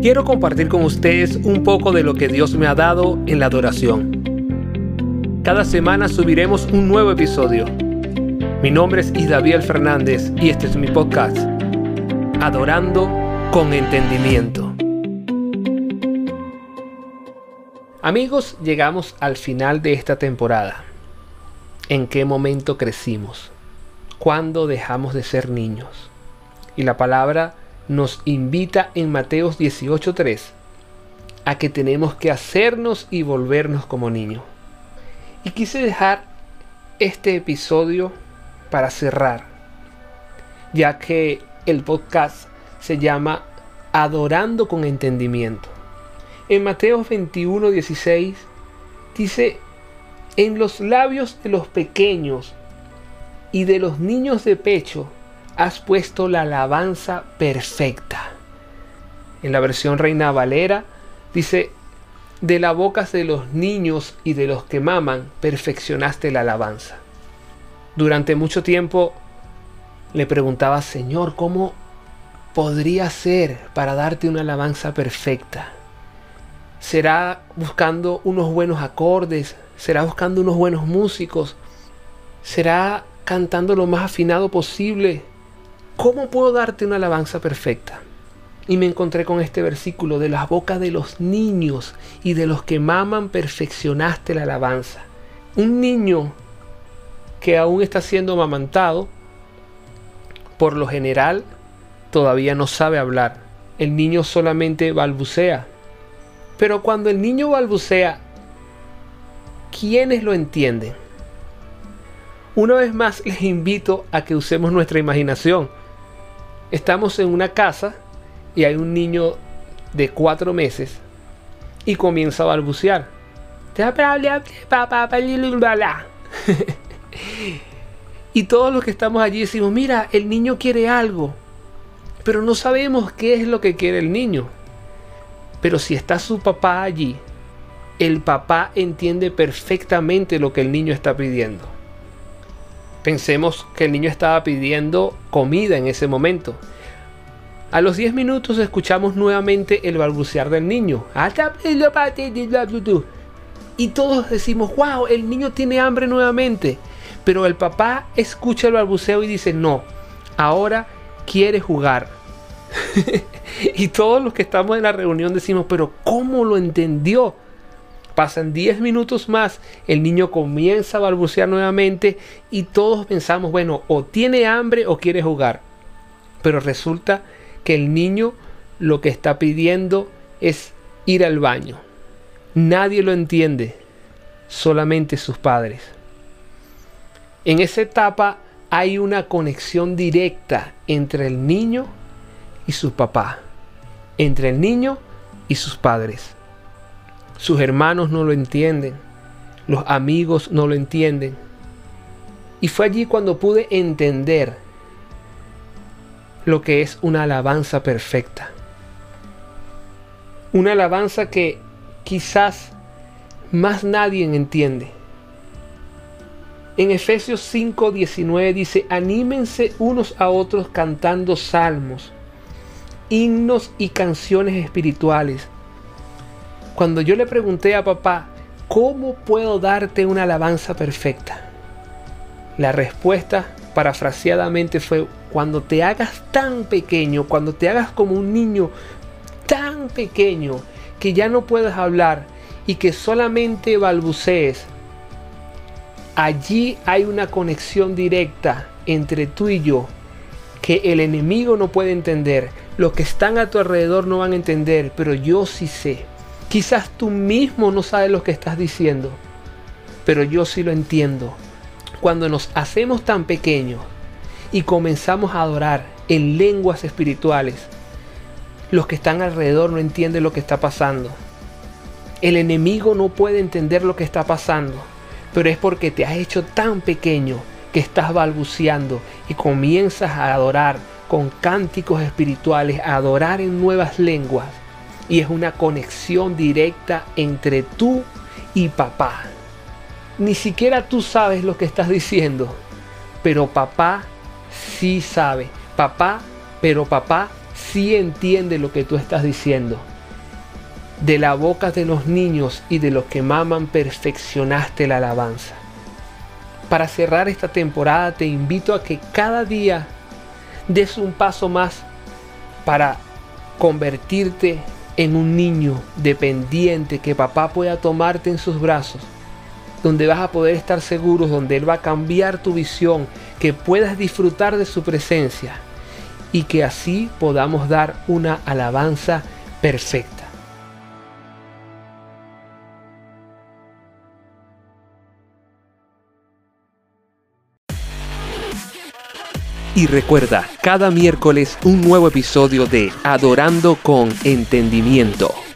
Quiero compartir con ustedes un poco de lo que Dios me ha dado en la adoración. Cada semana subiremos un nuevo episodio. Mi nombre es Isdaviel Fernández y este es mi podcast, Adorando con Entendimiento. Amigos, llegamos al final de esta temporada. ¿En qué momento crecimos? ¿Cuándo dejamos de ser niños? Y la palabra nos invita en Mateo 18:3 a que tenemos que hacernos y volvernos como niños. Y quise dejar este episodio para cerrar, ya que el podcast se llama Adorando con Entendimiento. En Mateo 21:16 dice: en los labios de los pequeños y de los niños de pecho has puesto la alabanza perfecta. En la versión Reina Valera dice: de la boca de los niños y de los que maman perfeccionaste la alabanza. Durante mucho tiempo le preguntaba: Señor, ¿cómo podría hacer para darte una alabanza perfecta? ¿Será buscando unos buenos acordes? ¿Será buscando unos buenos músicos? ¿Será cantando lo más afinado posible? ¿Cómo puedo darte una alabanza perfecta? Y me encontré con este versículo: de las bocas de los niños y de los que maman perfeccionaste la alabanza. Un niño que aún está siendo amamantado, por lo general, todavía no sabe hablar. El niño solamente balbucea. Pero cuando el niño balbucea, ¿quiénes lo entienden? Una vez más les invito a que usemos nuestra imaginación. Estamos en una casa y hay un niño de 4 meses y comienza a balbucear. Y todos los que estamos allí decimos: mira, el niño quiere algo, pero no sabemos qué es lo que quiere el niño. Pero si está su papá allí, el papá entiende perfectamente lo que el niño está pidiendo. Pensemos que el niño estaba pidiendo comida en ese momento. A los 10 minutos escuchamos nuevamente el balbucear del niño. Y todos decimos: wow, el niño tiene hambre nuevamente. Pero el papá escucha el balbuceo y dice: no, ahora quiere jugar. Y todos los que estamos en la reunión decimos: pero ¿cómo lo entendió? Pasan 10 minutos más, el niño comienza a balbucear nuevamente y todos pensamos: bueno, o tiene hambre o quiere jugar. Pero resulta que el niño lo que está pidiendo es ir al baño. Nadie lo entiende, solamente sus padres. En esa etapa hay una conexión directa entre el niño y su papá, entre el niño y sus padres. Sus hermanos no lo entienden, los amigos no lo entienden. Y fue allí cuando pude entender lo que es una alabanza perfecta. Una alabanza que quizás más nadie entiende. En Efesios 5:19 dice: anímense unos a otros cantando salmos, himnos y canciones espirituales. Cuando yo le pregunté a papá: ¿cómo puedo darte una alabanza perfecta?, la respuesta parafraseadamente fue: cuando te hagas tan pequeño, cuando te hagas como un niño tan pequeño que ya no puedes hablar y que solamente balbucees. Allí hay una conexión directa entre tú y yo que el enemigo no puede entender. Los que están a tu alrededor no van a entender, pero yo sí sé. Quizás tú mismo no sabes lo que estás diciendo, pero yo sí lo entiendo. Cuando nos hacemos tan pequeños y comenzamos a adorar en lenguas espirituales, los que están alrededor no entienden lo que está pasando. El enemigo no puede entender lo que está pasando, pero es porque te has hecho tan pequeño que estás balbuceando y comienzas a adorar con cánticos espirituales, a adorar en nuevas lenguas. Y es una conexión directa entre tú y papá. Ni siquiera tú sabes lo que estás diciendo, pero papá sí sabe. Papá sí entiende lo que tú estás diciendo. De la boca de los niños y de los que maman perfeccionaste la alabanza. Para cerrar esta temporada te invito a que cada día des un paso más para convertirte en un niño dependiente que papá pueda tomarte en sus brazos, donde vas a poder estar seguros, donde Él va a cambiar tu visión, que puedas disfrutar de su presencia y que así podamos dar una alabanza perfecta. Y recuerda, cada miércoles un nuevo episodio de Adorando con Entendimiento.